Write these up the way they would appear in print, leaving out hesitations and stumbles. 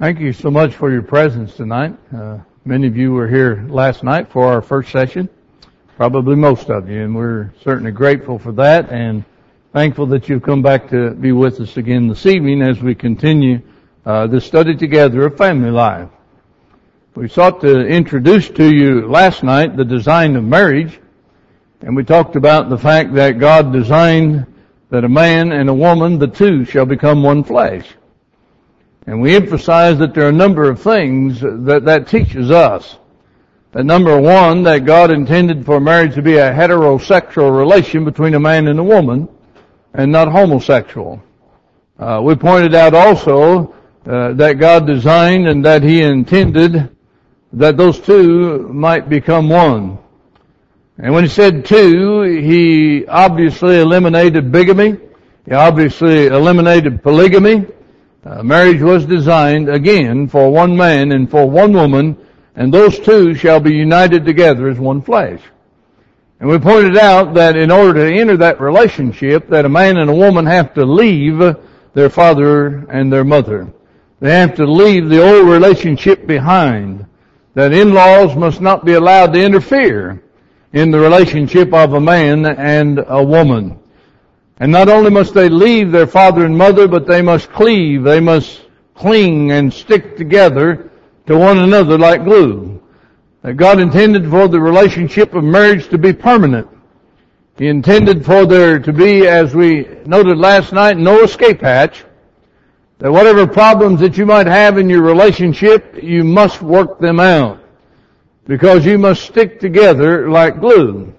Thank you so much for your presence tonight. Many of you were here last night for our first session, probably most of you, and we're certainly grateful for that and thankful that you've come back to be with us again this evening as we continue the study together of family life. We sought to introduce to you last night the design of marriage, and we talked about the fact that God designed that a man and a woman, the two, shall become one flesh. And we emphasize that there are a number of things that teaches us. That number one, that God intended for marriage to be a heterosexual relation between a man and a woman, and not homosexual. We pointed out also that God designed and that He intended that those two might become one. And when He said two, He obviously eliminated bigamy. He obviously eliminated polygamy. Marriage was designed, again, for one man and for one woman, and those two shall be united together as one flesh. And we pointed out that in order to enter that relationship, that a man and a woman have to leave their father and their mother. They have to leave the old relationship behind. That in-laws must not be allowed to interfere in the relationship of a man and a woman. And not only must they leave their father and mother, but they must cleave, they must cling and stick together to one another like glue. That God intended for the relationship of marriage to be permanent. He intended for there to be, as we noted last night, no escape hatch. That whatever problems that you might have in your relationship, you must work them out. Because you must stick together like glue.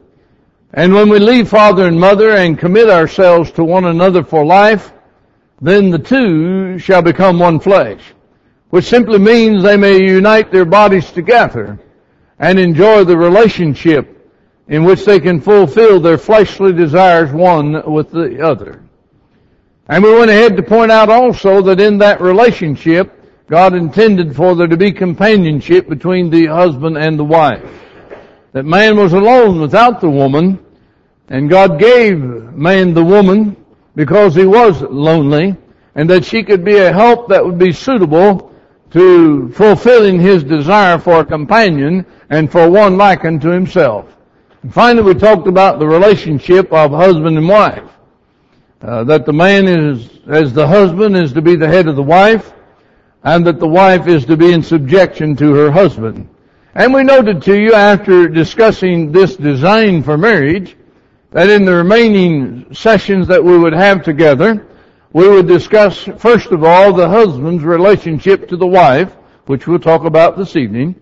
And when we leave father and mother and commit ourselves to one another for life, then the two shall become one flesh, which simply means they may unite their bodies together and enjoy the relationship in which they can fulfill their fleshly desires one with the other. And we went ahead to point out also that in that relationship, God intended for there to be companionship between the husband and the wife. That man was alone without the woman, and God gave man the woman because he was lonely, and that she could be a help that would be suitable to fulfilling his desire for a companion and for one like unto himself. And finally, we talked about the relationship of husband and wife. That the man is to be the head of the wife, and that the wife is to be in subjection to her husband. And we noted to you after discussing this design for marriage that in the remaining sessions that we would have together, we would discuss, first of all, the husband's relationship to the wife, which we'll talk about this evening.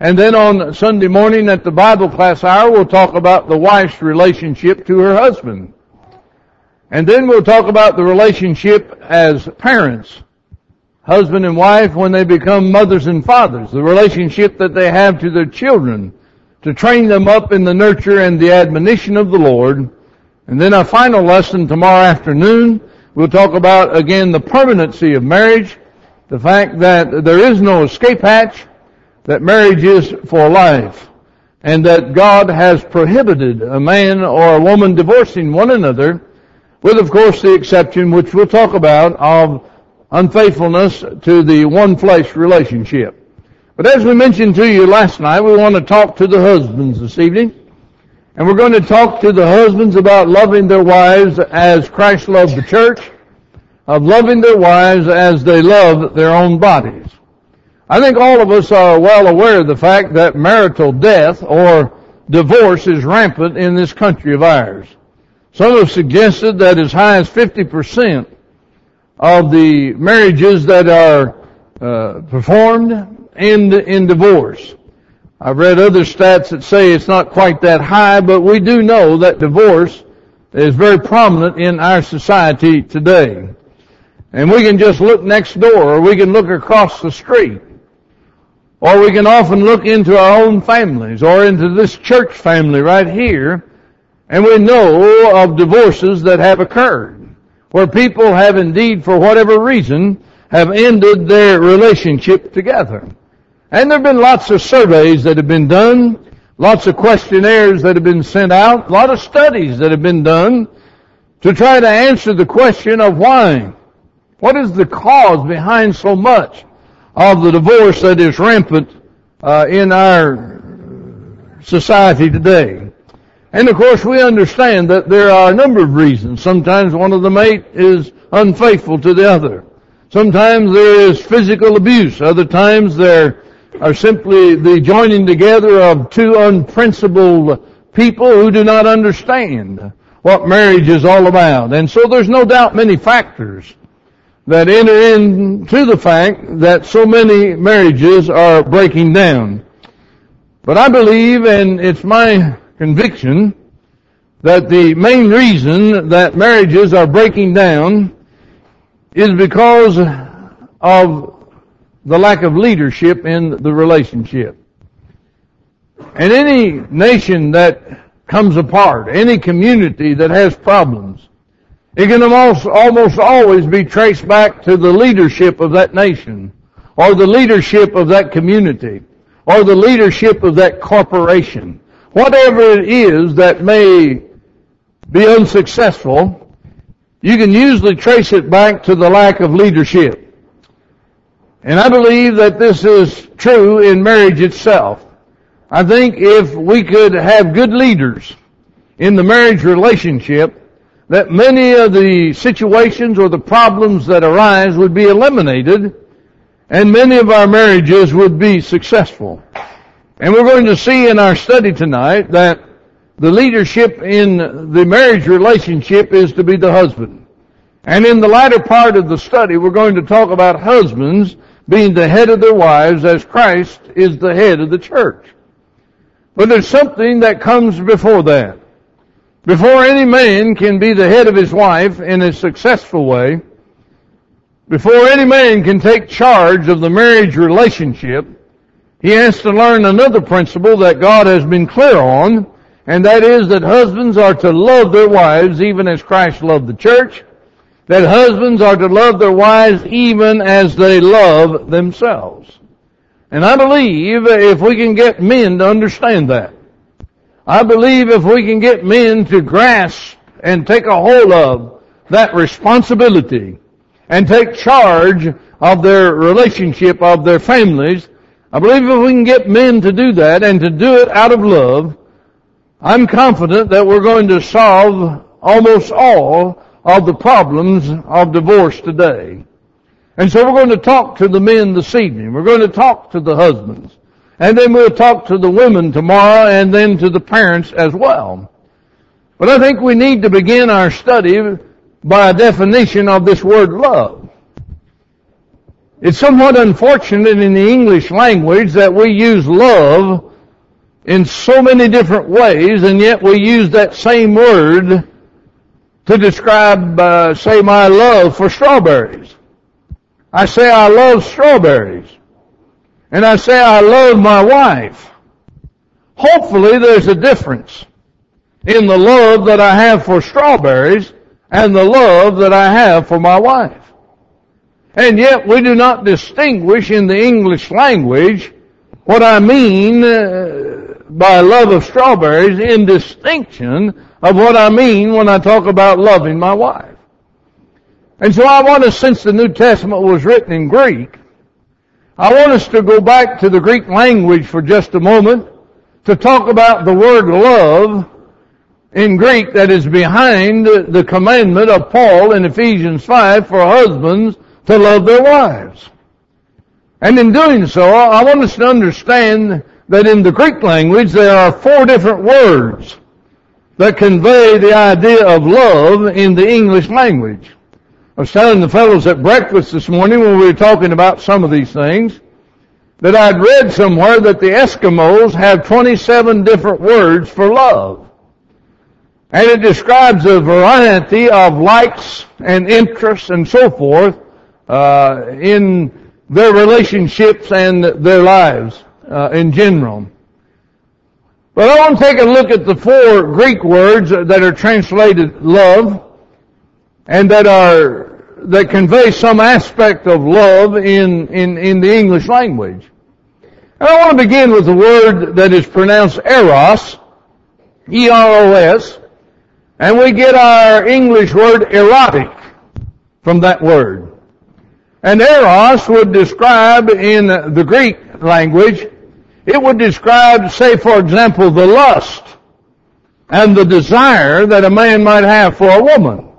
And then on Sunday morning at the Bible class hour, we'll talk about the wife's relationship to her husband. And then we'll talk about the relationship as parents. Husband and wife, when they become mothers and fathers, the relationship that they have to their children, to train them up in the nurture and the admonition of the Lord. And then our final lesson tomorrow afternoon, we'll talk about, again, the permanency of marriage, the fact that there is no escape hatch, that marriage is for life, and that God has prohibited a man or a woman divorcing one another, with, of course, the exception, which we'll talk about, of unfaithfulness to the one-flesh relationship. But as we mentioned to you last night, we want to talk to the husbands this evening. And we're going to talk to the husbands about loving their wives as Christ loved the church, of loving their wives as they love their own bodies. I think all of us are well aware of the fact that marital death or divorce is rampant in this country of ours. Some have suggested that as high as 50% of the marriages that are performed end in divorce. I've read other stats that say it's not quite that high, but we do know that divorce is very prominent in our society today. And we can just look next door, or we can look across the street, or we can often look into our own families, or into this church family right here, and we know of divorces that have occurred, where people have indeed, for whatever reason, have ended their relationship together. And there have been lots of surveys that have been done, lots of questionnaires that have been sent out, a lot of studies that have been done to try to answer the question of why. What is the cause behind so much of the divorce that is rampant in our society today. And of course we understand that there are a number of reasons. Sometimes one of the mate is unfaithful to the other. Sometimes there is physical abuse. Other times there are simply the joining together of two unprincipled people who do not understand what marriage is all about. And so there's no doubt many factors that enter into the fact that so many marriages are breaking down. But I believe, and it's my conviction, that the main reason that marriages are breaking down is because of the lack of leadership in the relationship. And any nation that comes apart, any community that has problems, it can almost always be traced back to the leadership of that nation, or the leadership of that community, or the leadership of that corporation. Whatever it is that may be unsuccessful, you can usually trace it back to the lack of leadership. And I believe that this is true in marriage itself. I think if we could have good leaders in the marriage relationship, that many of the situations or the problems that arise would be eliminated, and many of our marriages would be successful. And we're going to see in our study tonight that the leadership in the marriage relationship is to be the husband. And in the latter part of the study, we're going to talk about husbands being the head of their wives as Christ is the head of the church. But there's something that comes before that. Before any man can be the head of his wife in a successful way, before any man can take charge of the marriage relationship, he has to learn another principle that God has been clear on, and that is that husbands are to love their wives even as Christ loved the church, that husbands are to love their wives even as they love themselves. And I believe if we can get men to understand that, I believe if we can get men to grasp and take a hold of that responsibility and take charge of their relationship, of their families, I believe if we can get men to do that and to do it out of love, I'm confident that we're going to solve almost all of the problems of divorce today. And so we're going to talk to the men this evening. We're going to talk to the husbands. And then we'll talk to the women tomorrow, and then to the parents as well. But I think we need to begin our study by a definition of this word love. It's somewhat unfortunate in the English language that we use love in so many different ways, and yet we use that same word to describe, say, my love for strawberries. I say I love strawberries. And I say, I love my wife. Hopefully there's a difference in the love that I have for strawberries and the love that I have for my wife. And yet we do not distinguish in the English language what I mean by love of strawberries in distinction of what I mean when I talk about loving my wife. And so I want to, since the New Testament was written in Greek, I want us to go back to the Greek language for just a moment to talk about the word love in Greek that is behind the commandment of Paul in Ephesians 5 for husbands to love their wives. And in doing so, I want us to understand that in the Greek language there are four different words that convey the idea of love in the English language. I was telling the fellows at breakfast this morning when we were talking about some of these things that I'd read somewhere that the Eskimos have 27 different words for love. And it describes a variety of likes and interests and so forth in their relationships and their lives in general. But I want to take a look at the four Greek words that are translated love and that convey some aspect of love in the English language. And I want to begin with the word that is pronounced eros, E-R-O-S, and we get our English word erotic from that word. And eros would describe, in the Greek language, it would describe, say, for example, the lust and the desire that a man might have for a woman.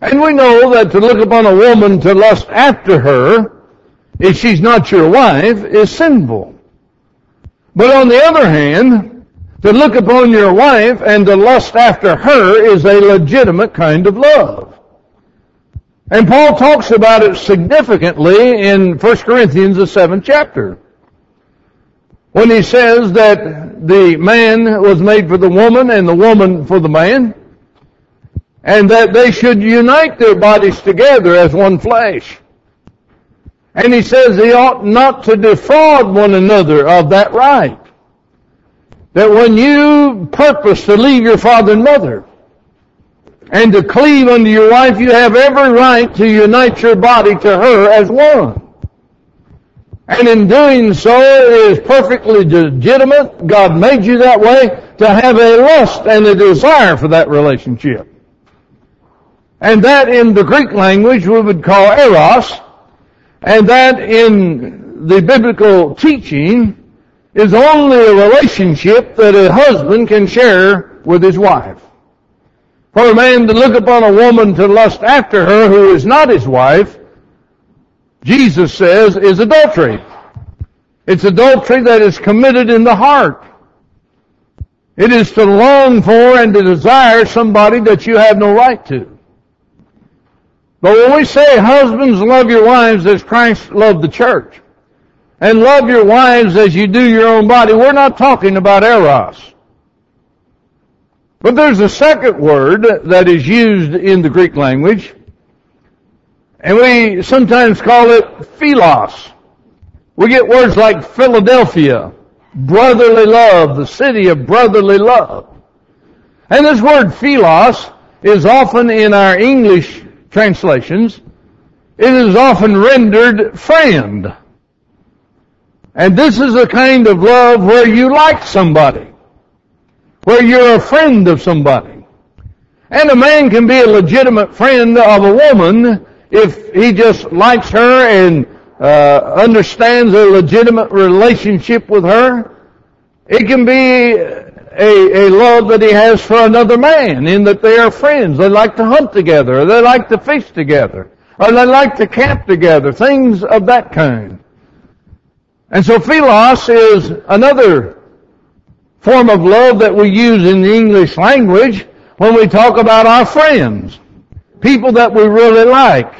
And we know that to look upon a woman to lust after her, if she's not your wife, is sinful. But on the other hand, to look upon your wife and to lust after her is a legitimate kind of love. And Paul talks about it significantly in 1 Corinthians, the 7th chapter, when he says that the man was made for the woman and the woman for the man, and that they should unite their bodies together as one flesh. And he says they ought not to defraud one another of that right. That when you purpose to leave your father and mother and to cleave unto your wife, you have every right to unite your body to her as one. And in doing so, it is perfectly legitimate. God made you that way to have a lust and a desire for that relationship. And that in the Greek language we would call eros, and that in the biblical teaching is only a relationship that a husband can share with his wife. For a man to look upon a woman to lust after her who is not his wife, Jesus says, is adultery. It's adultery that is committed in the heart. It is to long for and to desire somebody that you have no right to. But when we say, husbands, love your wives as Christ loved the church, and love your wives as you do your own body, we're not talking about eros. But there's a second word that is used in the Greek language, and we sometimes call it philos. We get words like Philadelphia, brotherly love, the city of brotherly love. And this word philos is often in our English translations, it is often rendered friend. And this is a kind of love where you like somebody, where you're a friend of somebody. And a man can be a legitimate friend of a woman if he just likes her and understands a legitimate relationship with her. It can be a love that he has for another man, in that they are friends. They like to hunt together, or they like to fish together, or they like to camp together, things of that kind. And so philos is another form of love that we use in the English language when we talk about our friends, people that we really like,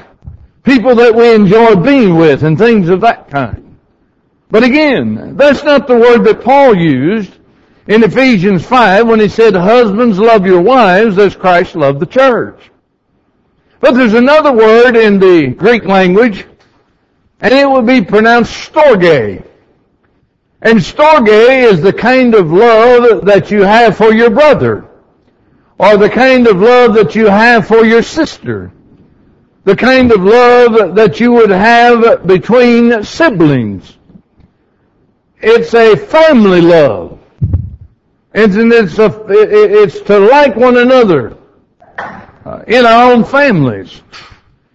people that we enjoy being with, and things of that kind. But again, that's not the word that Paul used in Ephesians 5 when he said, husbands, love your wives as Christ loved the church. But there's another word in the Greek language, and it would be pronounced storge. And storge is the kind of love that you have for your brother, or the kind of love that you have for your sister, the kind of love that you would have between siblings. It's a family love. It's to like one another in our own families.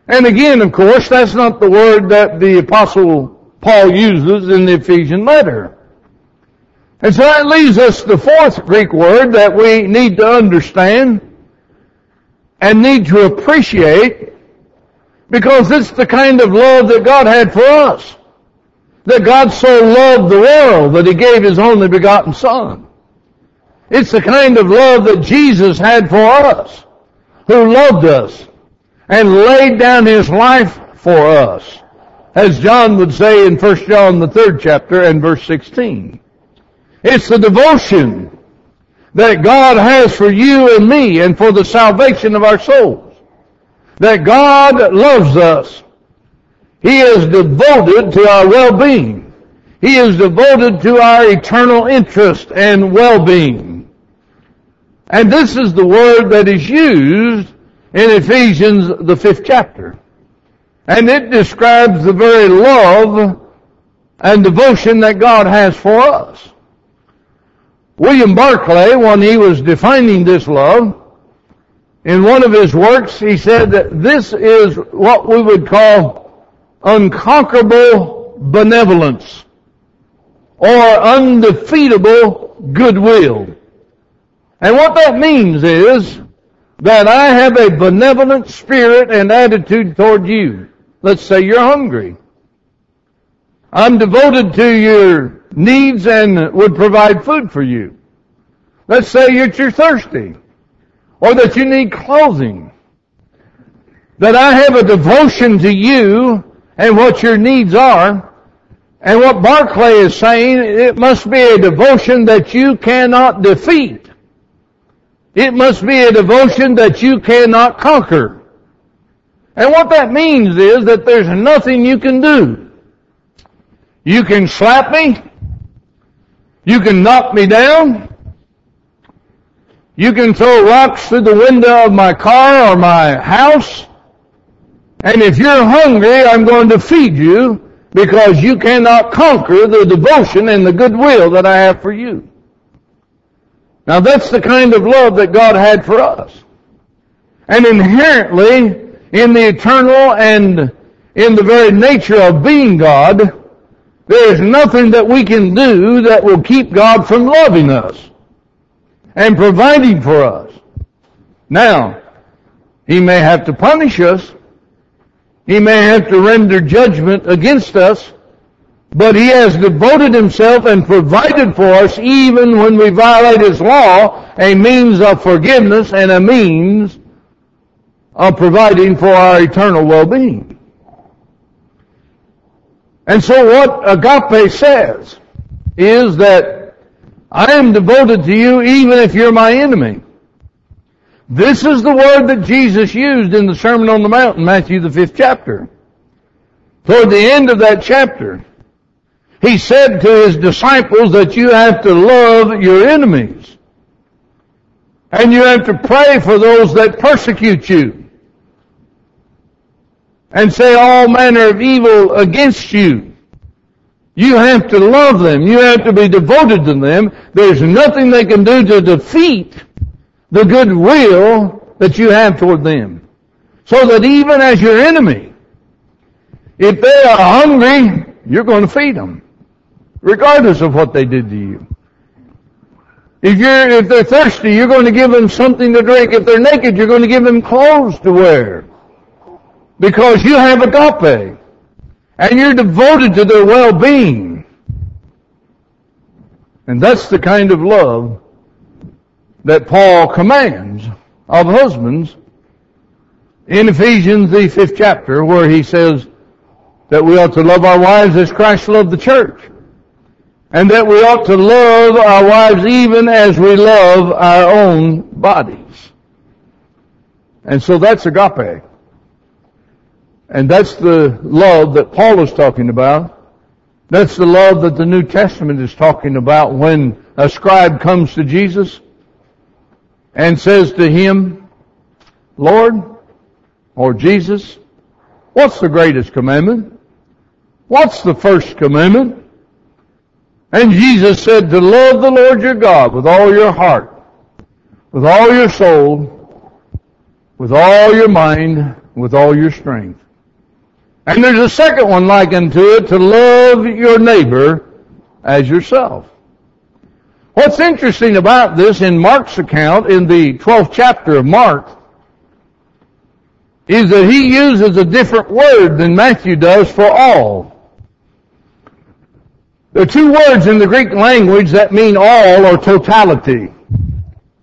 And again, of course, that's not the word that the Apostle Paul uses in the Ephesian letter. And so that leaves us the fourth Greek word that we need to understand and need to appreciate, because it's the kind of love that God had for us, that God so loved the world that He gave His only begotten Son. It's the kind of love that Jesus had for us, who loved us and laid down His life for us, as John would say in 1 John, the 3rd chapter and verse 16. It's the devotion that God has for you and me and for the salvation of our souls, that God loves us. He is devoted to our well-being. He is devoted to our eternal interest and well-being. And this is the word that is used in Ephesians, the 5th chapter. And it describes the very love and devotion that God has for us. William Barclay, when he was defining this love, in one of his works, he said that this is what we would call unconquerable benevolence or undefeatable goodwill. And what that means is that I have a benevolent spirit and attitude toward you. Let's say you're hungry. I'm devoted to your needs and would provide food for you. Let's say that you're thirsty or that you need clothing. That I have a devotion to you and what your needs are. And what Barclay is saying, it must be a devotion that you cannot defeat. It must be a devotion that you cannot conquer. And what that means is that there's nothing you can do. You can slap me. You can knock me down. You can throw rocks through the window of my car or my house. And if you're hungry, I'm going to feed you because you cannot conquer the devotion and the goodwill that I have for you. Now that's the kind of love that God had for us. And inherently, in the eternal and in the very nature of being God, there is nothing that we can do that will keep God from loving us and providing for us. Now, He may have to punish us. He may have to render judgment against us. But He has devoted Himself and provided for us, even when we violate His law, a means of forgiveness and a means of providing for our eternal well-being. And so what agape says is that I am devoted to you even if you're my enemy. This is the word that Jesus used in the Sermon on the Mount in Matthew the 5th chapter. Toward the end of that chapter, He said to His disciples that you have to love your enemies. And you have to pray for those that persecute you. And say all manner of evil against you. You have to love them. You have to be devoted to them. There's nothing they can do to defeat the goodwill that you have toward them. So that even as your enemy, if they are hungry, you're going to feed them, regardless of what they did to you. If they're thirsty, you're going to give them something to drink. If they're naked, you're going to give them clothes to wear. Because you have agape, and you're devoted to their well-being. And that's the kind of love that Paul commands of husbands in Ephesians the 5th chapter, where he says that we ought to love our wives as Christ loved the church, and that we ought to love our wives even as we love our own bodies. And so that's agape. And that's the love that Paul is talking about. That's the love that the New Testament is talking about when a scribe comes to Jesus and says to Him, Lord, or Jesus, what's the greatest commandment? What's the first commandment? And Jesus said to love the Lord your God with all your heart, with all your soul, with all your mind, with all your strength. And there's a second one likened to it, to love your neighbor as yourself. What's interesting about this in Mark's account, in the 12th chapter of Mark, is that he uses a different word than Matthew does for all. There are two words in the Greek language that mean all or totality.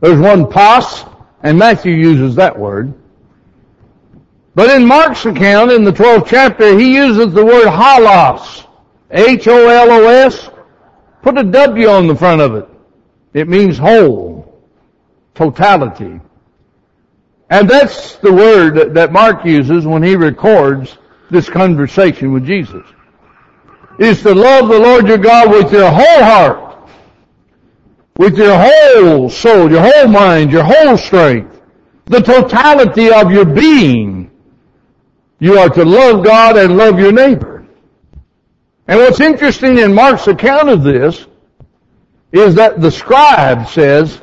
There's one pas, and Matthew uses that word. But in Mark's account, in the 12th chapter, he uses the word holos, H-O-L-O-S. Put a W on the front of it. It means whole, totality. And that's the word that Mark uses when he records this conversation with Jesus. It's to love the Lord your God with your whole heart, with your whole soul, your whole mind, your whole strength, the totality of your being. You are to love God and love your neighbor. And what's interesting in Mark's account of this is that the scribe says,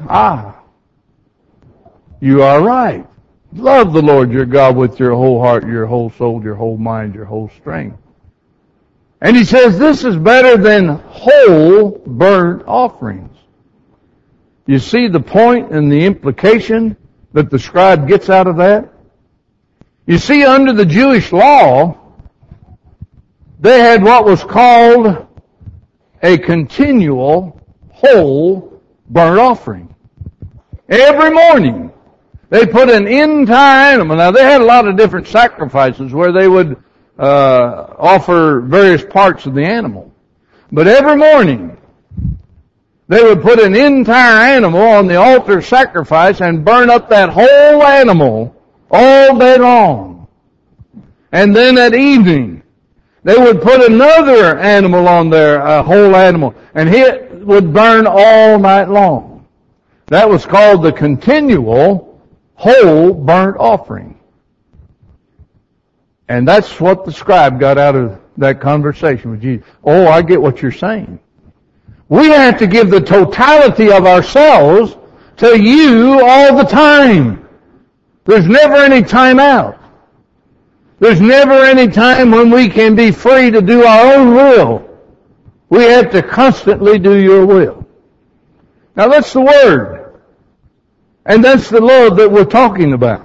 you are right. Love the Lord your God with your whole heart, your whole soul, your whole mind, your whole strength. And he says this is better than whole burnt offerings. You see the point and the implication that the scribe gets out of that? You see, under the Jewish law, they had what was called a continual whole burnt offering. Every morning, they put an entire animal. Now, they had a lot of different sacrifices where they would offer various parts of the animal. But every morning, they would put an entire animal on the altar of sacrifice and burn up that whole animal all day long. And then at evening, they would put another animal on there, a whole animal, and it would burn all night long. That was called the continual whole burnt offering. And that's what the scribe got out of that conversation with Jesus. Oh, I get what you're saying. We have to give the totality of ourselves to you all the time. There's never any time out. There's never any time when we can be free to do our own will. We have to constantly do your will. Now that's the Word. And that's the love that we're talking about.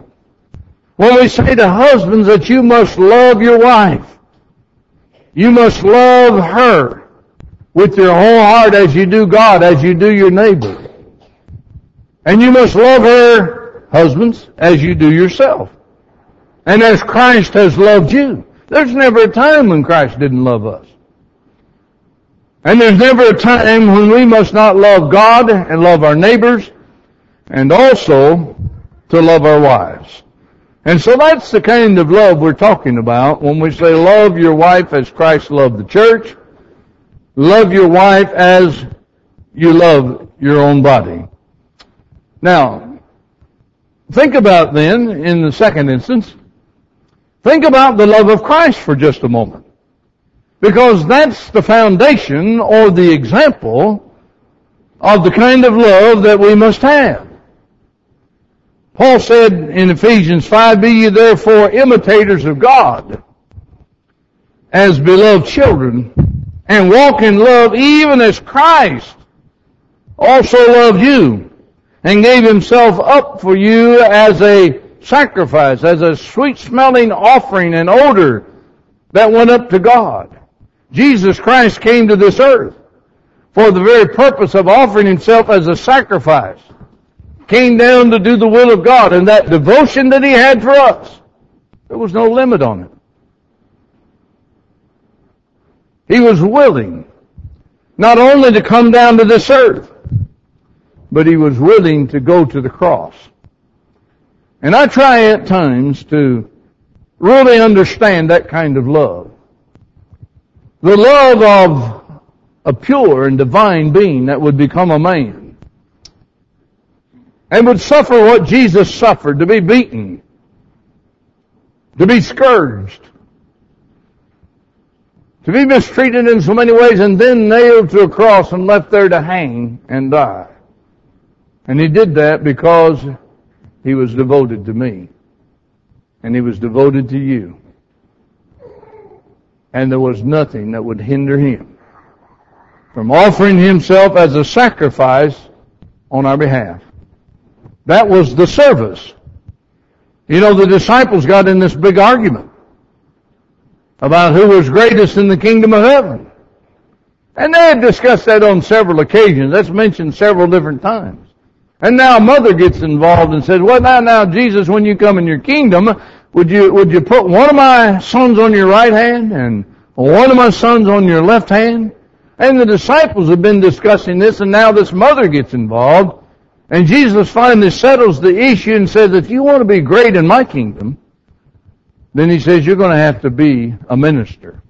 When we say to husbands that you must love your wife, you must love her with your whole heart as you do God, as you do your neighbor. And you must love her, husbands, as you do yourself. And as Christ has loved you. There's never a time when Christ didn't love us. And there's never a time when we must not love God and love our neighbors and also to love our wives. And so that's the kind of love we're talking about when we say love your wife as Christ loved the church. Love your wife as you love your own body. Now, think about then, in the second instance, think about the love of Christ for just a moment. Because that's the foundation or the example of the kind of love that we must have. Paul said in Ephesians 5, "Be ye therefore imitators of God, as beloved children, and walk in love even as Christ also loved you and gave himself up for you as a sacrifice, as a sweet-smelling offering and odor that went up to God." Jesus Christ came to this earth for the very purpose of offering himself as a sacrifice. Came down to do the will of God, and that devotion that he had for us, there was no limit on it. He was willing not only to come down to this earth, but he was willing to go to the cross. And I try at times to really understand that kind of love. The love of a pure and divine being that would become a man and would suffer what Jesus suffered, to be beaten, to be scourged, to be mistreated in so many ways, and then nailed to a cross and left there to hang and die. And he did that because he was devoted to me. And he was devoted to you. And there was nothing that would hinder him from offering himself as a sacrifice on our behalf. That was the service. You know, the disciples got in this big argument about who was greatest in the kingdom of heaven. And they had discussed that on several occasions. That's mentioned several different times. And now a mother gets involved and says, "Well, now, Jesus, when you come in your kingdom, would you put one of my sons on your right hand and one of my sons on your left hand?" And the disciples have been discussing this, and now this mother gets involved. And Jesus finally settles the issue and says, "If you want to be great in my kingdom," then he says, "you're going to have to be a minister."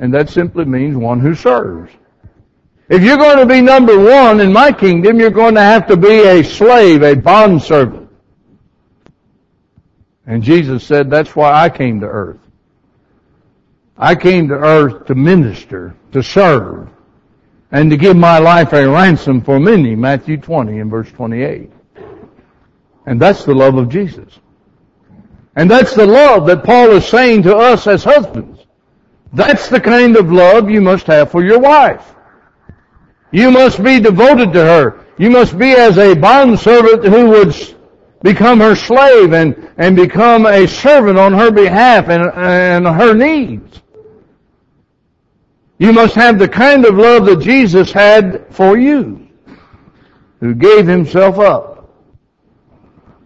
And that simply means one who serves. If you're going to be number one in my kingdom, you're going to have to be a slave, a bondservant. And Jesus said, "That's why I came to earth. I came to earth to minister, to serve, and to give my life a ransom for many," Matthew 20 and verse 28. And that's the love of Jesus. And that's the love that Paul is saying to us as husbands. That's the kind of love you must have for your wife. You must be devoted to her. You must be as a bondservant who would become her slave and become a servant on her behalf and her needs. You must have the kind of love that Jesus had for you, who gave himself up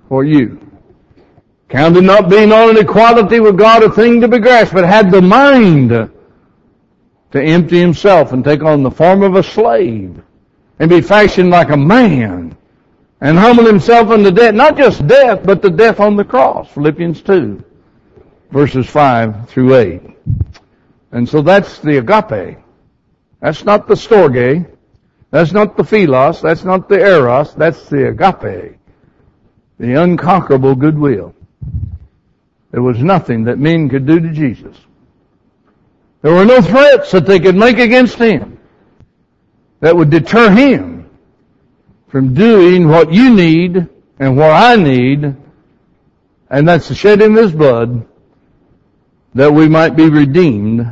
for you. Counted not being on an equality with God a thing to be grasped, but had the mind to empty himself and take on the form of a slave and be fashioned like a man and humble himself unto death, not just death, but the death on the cross. Philippians 2, verses 5 through 8. And so that's the agape. That's not the storge. That's not the philos. That's not the eros. That's the agape. The unconquerable goodwill. There was nothing that men could do to Jesus. There were no threats that they could make against him that would deter him from doing what you need and what I need, and that's the shedding of his blood, that we might be redeemed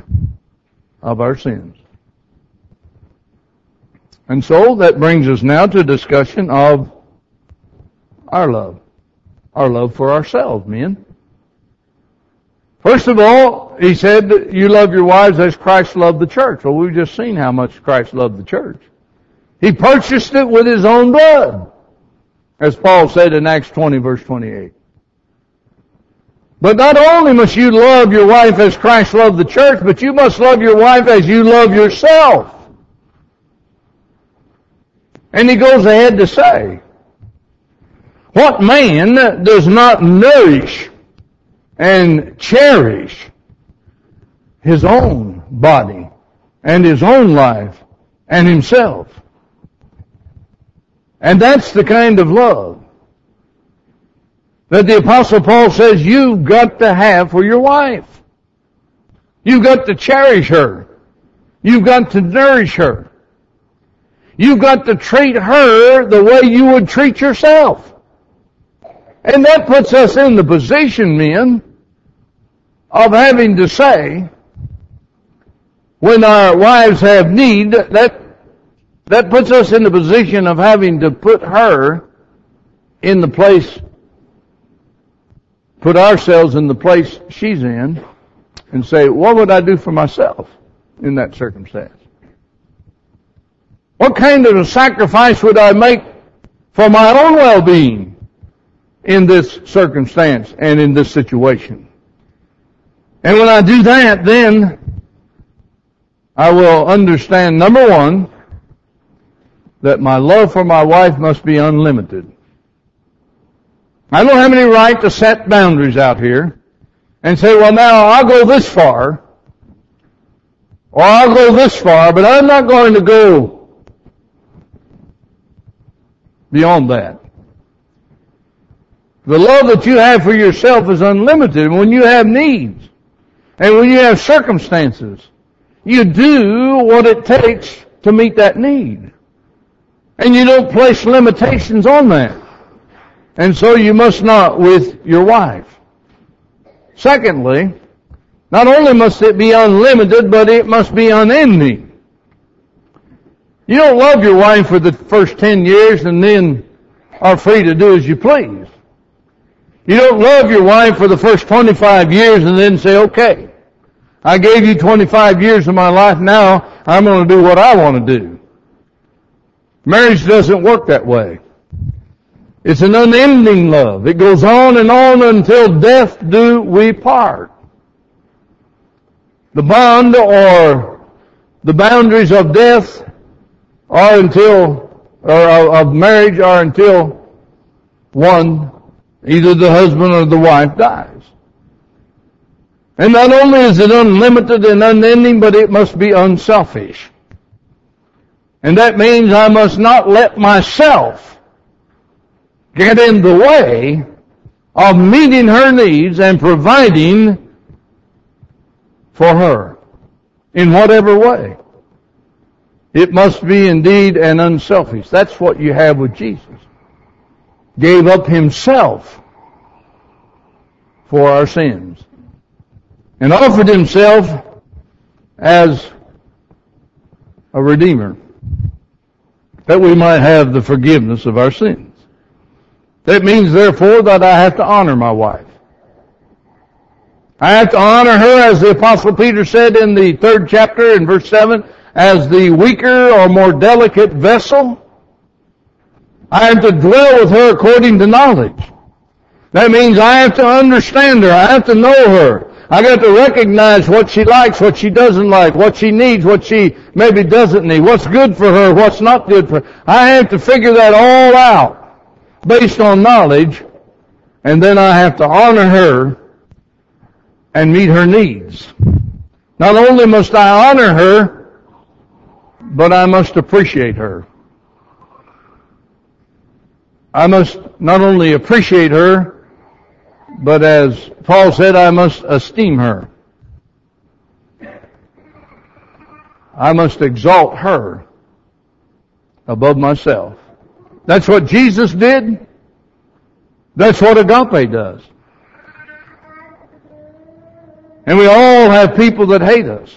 of our sins. And so that brings us now to a discussion of our love for ourselves, men. First of all, he said, you love your wives as Christ loved the church. Well, we've just seen how much Christ loved the church. He purchased it with his own blood, as Paul said in Acts 20, verse 28. But not only must you love your wife as Christ loved the church, but you must love your wife as you love yourself. And he goes ahead to say, what man does not nourish and cherish his own body and his own life and himself? And that's the kind of love that the Apostle Paul says you've got to have for your wife. You've got to cherish her. You've got to nourish her. You've got to treat her the way you would treat yourself. And that puts us in the position, men, of having to say, when our wives have need, that puts us in the position of having to put her in the place, put ourselves in the place she's in, and say, what would I do for myself in that circumstance? What kind of a sacrifice would I make for my own well-being in this circumstance and in this situation? And when I do that, then I will understand, number one, that my love for my wife must be unlimited. I don't have any right to set boundaries out here and say, well, now I'll go this far, or I'll go this far, but I'm not going to go beyond that. The love that you have for yourself is unlimited. When you have needs and when you have circumstances, you do what it takes to meet that need. And you don't place limitations on that. And so you must not with your wife. Secondly, not only must it be unlimited, but it must be unending. You don't love your wife for the first 10 years and then are free to do as you please. You don't love your wife for the first 25 years and then say, okay, I gave you 25 years of my life, now I'm going to do what I want to do. Marriage doesn't work that way. It's an unending love. It goes on until death do we part. The bond or the boundaries of death are until, or of marriage are until one, either the husband or the wife, dies. And not only is it unlimited and unending, but it must be unselfish. And that means I must not let myself get in the way of meeting her needs and providing for her in whatever way. It must be indeed an unselfish. That's what you have with Jesus. Gave up himself for our sins and offered himself as a Redeemer, that we might have the forgiveness of our sins. That means, therefore, that I have to honor my wife. I have to honor her, as the Apostle Peter said in the 3rd chapter in verse 7, as the weaker or more delicate vessel. I have to dwell with her according to knowledge. That means I have to understand her. I have to know her. I got to recognize what she likes, what she doesn't like, what she needs, what she maybe doesn't need, what's good for her, what's not good for her. I have to figure that all out based on knowledge, and then I have to honor her and meet her needs. Not only must I honor her, but I must appreciate her. I must not only appreciate her, but as Paul said, I must esteem her. I must exalt her above myself. That's what Jesus did. That's what agape does. And we all have people that hate us.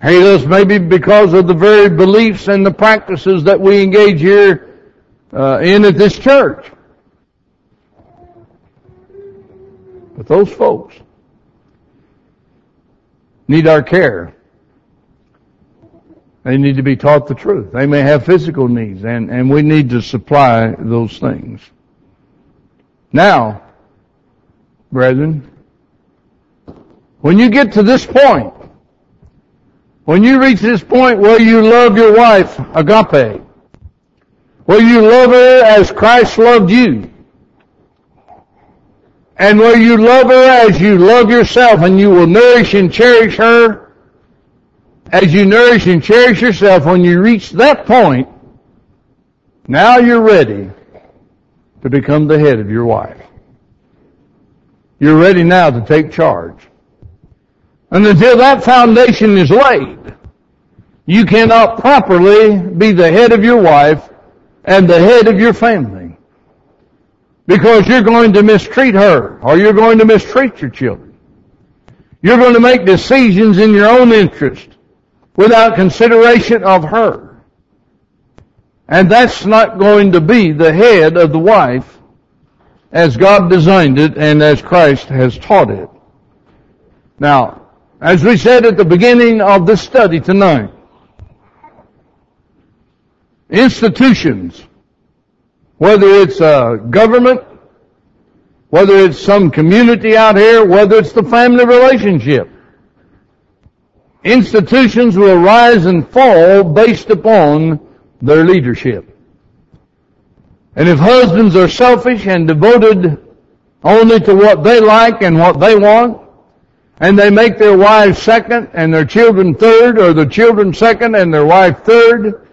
Hate us maybe because of the very beliefs and the practices that we engage here in at this church. But those folks need our care. They need to be taught the truth. They may have physical needs, and we need to supply those things. Now, brethren, when you get to this point, when you reach this point where you love your wife, agape, where you love her as Christ loved you, and where you love her as you love yourself, and you will nourish and cherish her as you nourish and cherish yourself, when you reach that point, now you're ready to become the head of your wife. You're ready now to take charge. And until that foundation is laid, you cannot properly be the head of your wife and the head of your family. Because you're going to mistreat her, or you're going to mistreat your children. You're going to make decisions in your own interest without consideration of her. And that's not going to be the head of the wife as God designed it and as Christ has taught it. Now, as we said at the beginning of this study tonight, institutions, whether it's a government, whether it's some community out here, whether it's the family relationship, institutions will rise and fall based upon their leadership. And if husbands are selfish and devoted only to what they like and what they want, and they make their wives second and their children third, or their children second and their wife third,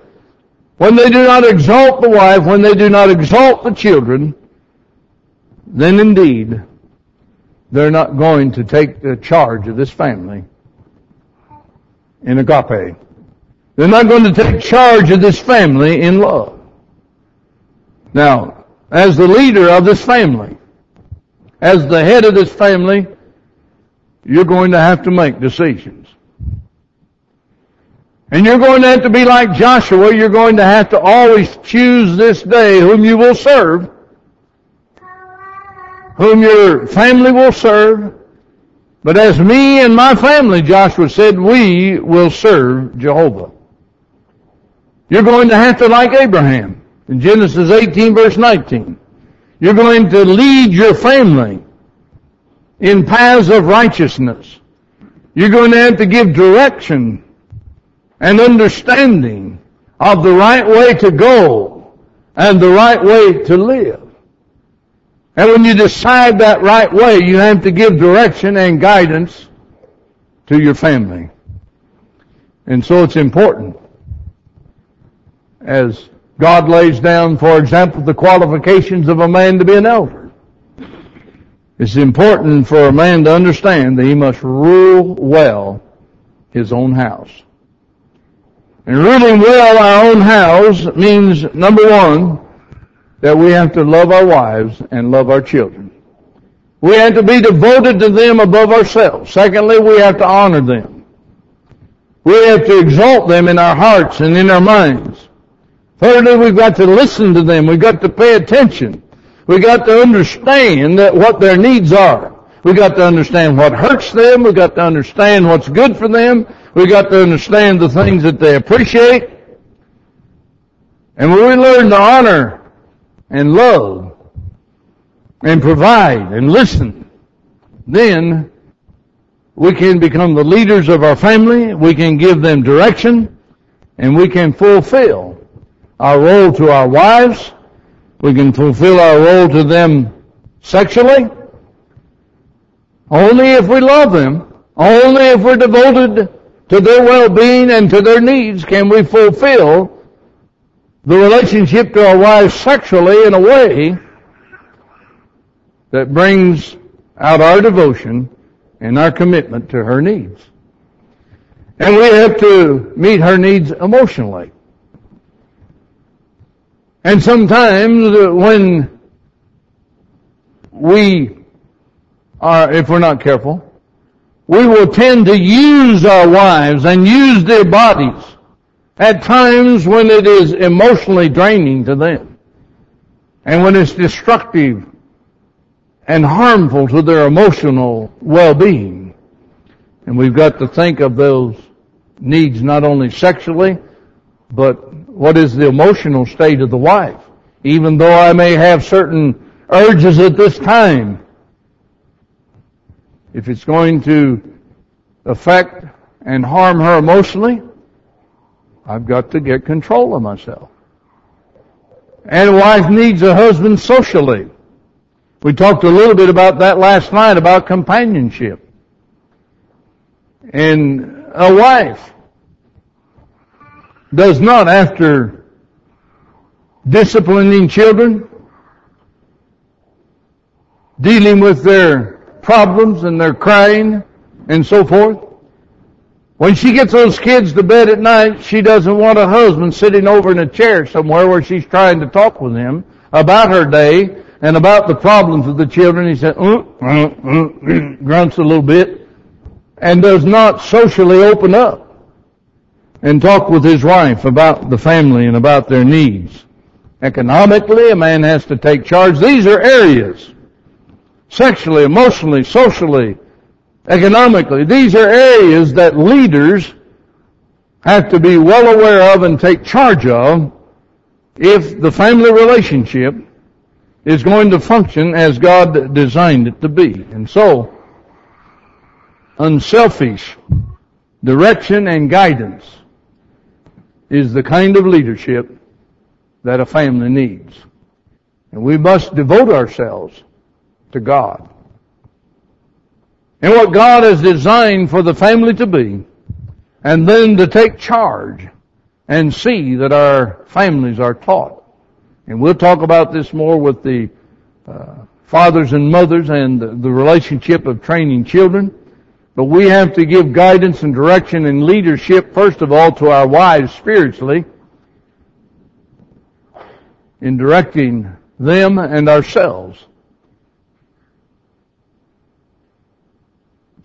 when they do not exalt the wife, when they do not exalt the children, then indeed they're not going to take the charge of this family in agape. They're not going to take charge of this family in love. Now, as the leader of this family, as the head of this family, you're going to have to make decisions. And you're going to have to be like Joshua. You're going to have to always choose this day whom you will serve, whom your family will serve. But as me and my family, Joshua said, we will serve Jehovah. You're going to have to, like Abraham, in Genesis 18, verse 19, you're going to lead your family in paths of righteousness. You're going to have to give direction and understanding of the right way to go and the right way to live. And when you decide that right way, you have to give direction and guidance to your family. And so it's important, as God lays down, for example, the qualifications of a man to be an elder. It's important for a man to understand that he must rule well his own house. And ruling well our own house means, number one, that we have to love our wives and love our children. We have to be devoted to them above ourselves. Secondly, we have to honor them. We have to exalt them in our hearts and in our minds. Thirdly, we've got to listen to them. We've got to pay attention. We've got to understand that what their needs are. We've got to understand what hurts them. We've got to understand what's good for them. We've got to understand the things that they appreciate. And when we learn to honor and love and provide and listen, then we can become the leaders of our family, we can give them direction, and we can fulfill our role to our wives, we can fulfill our role to them sexually, only if we love them, only if we're devoted to their well-being and to their needs can we fulfill the relationship to our wives sexually in a way that brings out our devotion and our commitment to her needs. And we have to meet her needs emotionally. And sometimes when we are, if we're not careful, we will tend to use our wives and use their bodies at times when it is emotionally draining to them and when it's destructive and harmful to their emotional well-being. And we've got to think of those needs not only sexually, but what is the emotional state of the wife? Even though I may have certain urges at this time, if it's going to affect and harm her emotionally, I've got to get control of myself. And a wife needs a husband socially. We talked a little bit about that last night, about companionship. And a wife does not, after disciplining children, dealing with their problems and their crying and so forth, when she gets those kids to bed at night, she doesn't want a husband sitting over in a chair somewhere where she's trying to talk with him about her day and about the problems of the children. He said, grunts a little bit, and does not socially open up and talk with his wife about the family and about their needs. Economically, a man has to take charge. These are areas, sexually, emotionally, socially, economically, these are areas that leaders have to be well aware of and take charge of if the family relationship is going to function as God designed it to be. And so, unselfish direction and guidance is the kind of leadership that a family needs. And we must devote ourselves to God. And what God has designed for the family to be, and then to take charge and see that our families are taught. And we'll talk about this more with the fathers and mothers and the relationship of training children. But we have to give guidance and direction and leadership, first of all, to our wives spiritually in directing them and ourselves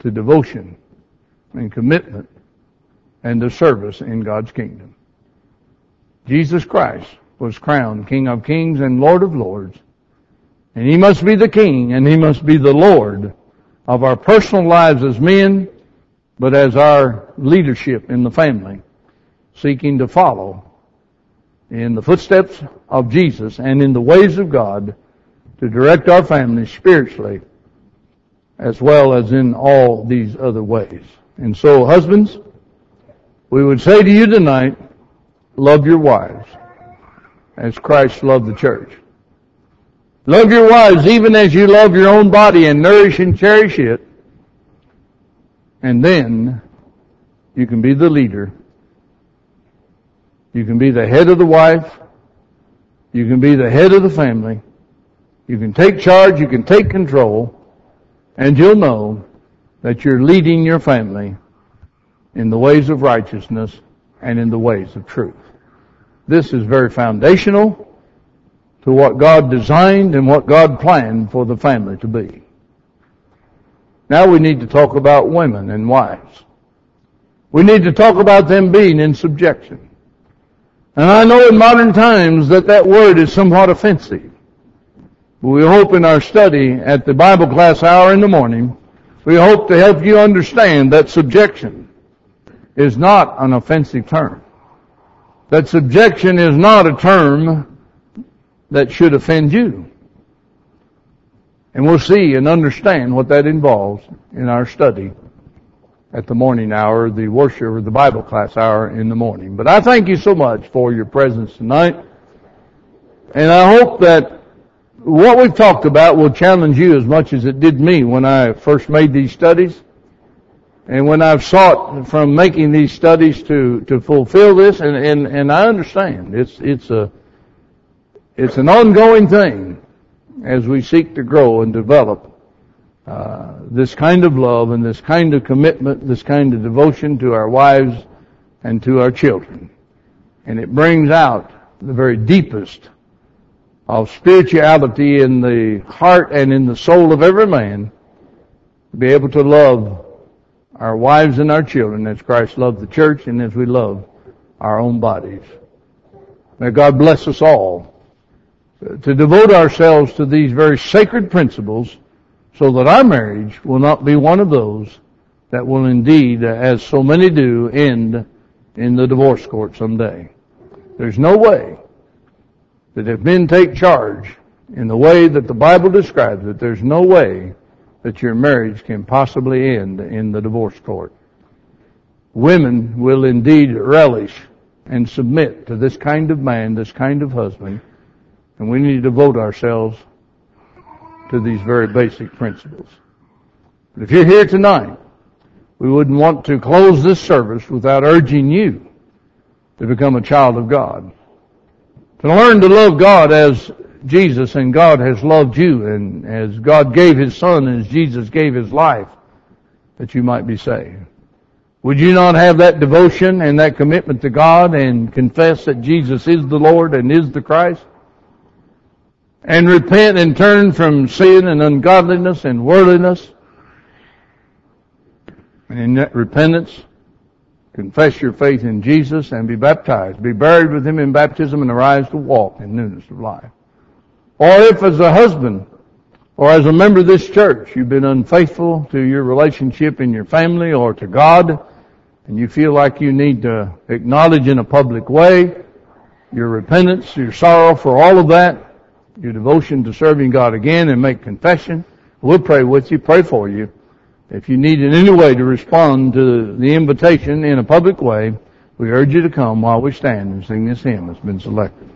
to devotion and commitment and to service in God's kingdom. Jesus Christ was crowned King of Kings and Lord of Lords. And He must be the King and He must be the Lord of our personal lives as men, but as our leadership in the family, seeking to follow in the footsteps of Jesus and in the ways of God to direct our families spiritually as well as in all these other ways. And so, husbands, we would say to you tonight, love your wives as Christ loved the church. Love your wives even as you love your own body, and nourish and cherish it. And then you can be the leader. You can be the head of the wife. You can be the head of the family. You can take charge. You can take control. And you'll know that you're leading your family in the ways of righteousness and in the ways of truth. This is very foundational to what God designed and what God planned for the family to be. Now we need to talk about women and wives. We need to talk about them being in subjection. And I know in modern times that word is somewhat offensive. But we hope in our study at the Bible class hour in the morning, we hope to help you understand that subjection is not an offensive term. That subjection is not a term that should offend you. And we'll see and understand what that involves in our study at the morning hour, the worship or the Bible class hour in the morning. But I thank you so much for your presence tonight. And I hope that what we've talked about will challenge you as much as it did me when I first made these studies. And when I've sought from making these studies to fulfill this, and I understand it's an ongoing thing as we seek to grow and develop this kind of love and this kind of commitment, this kind of devotion to our wives and to our children. And it brings out the very deepest of spirituality in the heart and in the soul of every man, to be able to love our wives and our children as Christ loved the church and as we love our own bodies. May God bless us all to devote ourselves to these very sacred principles, so that our marriage will not be one of those that will indeed, as so many do, end in the divorce court someday. There's no way that if men take charge in the way that the Bible describes it, there's no way that your marriage can possibly end in the divorce court. Women will indeed relish and submit to this kind of man, this kind of husband, and we need to devote ourselves to these very basic principles. But if you're here tonight, we wouldn't want to close this service without urging you to become a child of God, to learn to love God as Jesus and God has loved you, and as God gave His Son, as Jesus gave His life, that you might be saved. Would you not have that devotion and that commitment to God and confess that Jesus is the Lord and is the Christ? And repent and turn from sin and ungodliness and worldliness. And in that repentance, confess your faith in Jesus and be baptized. Be buried with Him in baptism and arise to walk in newness of life. Or if as a husband or as a member of this church you've been unfaithful to your relationship in your family or to God, and you feel like you need to acknowledge in a public way your repentance, your sorrow for all of that, your devotion to serving God again, and make confession, we'll pray with you, pray for you. If you need in any way to respond to the invitation in a public way, we urge you to come while we stand and sing this hymn that's been selected.